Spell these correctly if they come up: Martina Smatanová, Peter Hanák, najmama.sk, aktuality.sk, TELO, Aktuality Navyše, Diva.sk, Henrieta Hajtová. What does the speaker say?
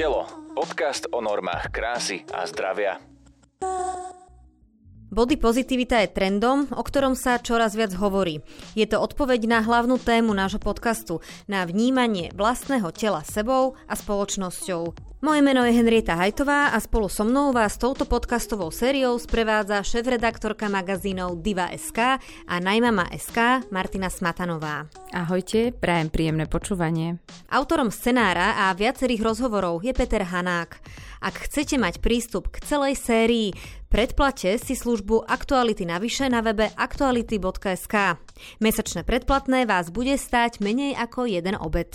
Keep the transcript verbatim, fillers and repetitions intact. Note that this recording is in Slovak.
Telo, podcast o normách krásy a zdravia. Body pozitivita je trendom, o ktorom sa čoraz viac hovorí. Je to odpoveď na hlavnú tému nášho podcastu, na vnímanie vlastného tela sebou a spoločnosťou. Moje meno je Henrieta Hajtová a spolu so mnou vás touto podcastovou sériou sprevádza šéfredaktorka magazínov Diva.sk a najmama.sk Martina Smatanová. Ahojte, prajem príjemné počúvanie. Autorom scenára a viacerých rozhovorov je Peter Hanák. Ak chcete mať prístup k celej sérii, predplate si službu Aktuality Navyše na webe aktuality bodka es ká. Mesačné predplatné vás bude stáť menej ako jeden obed.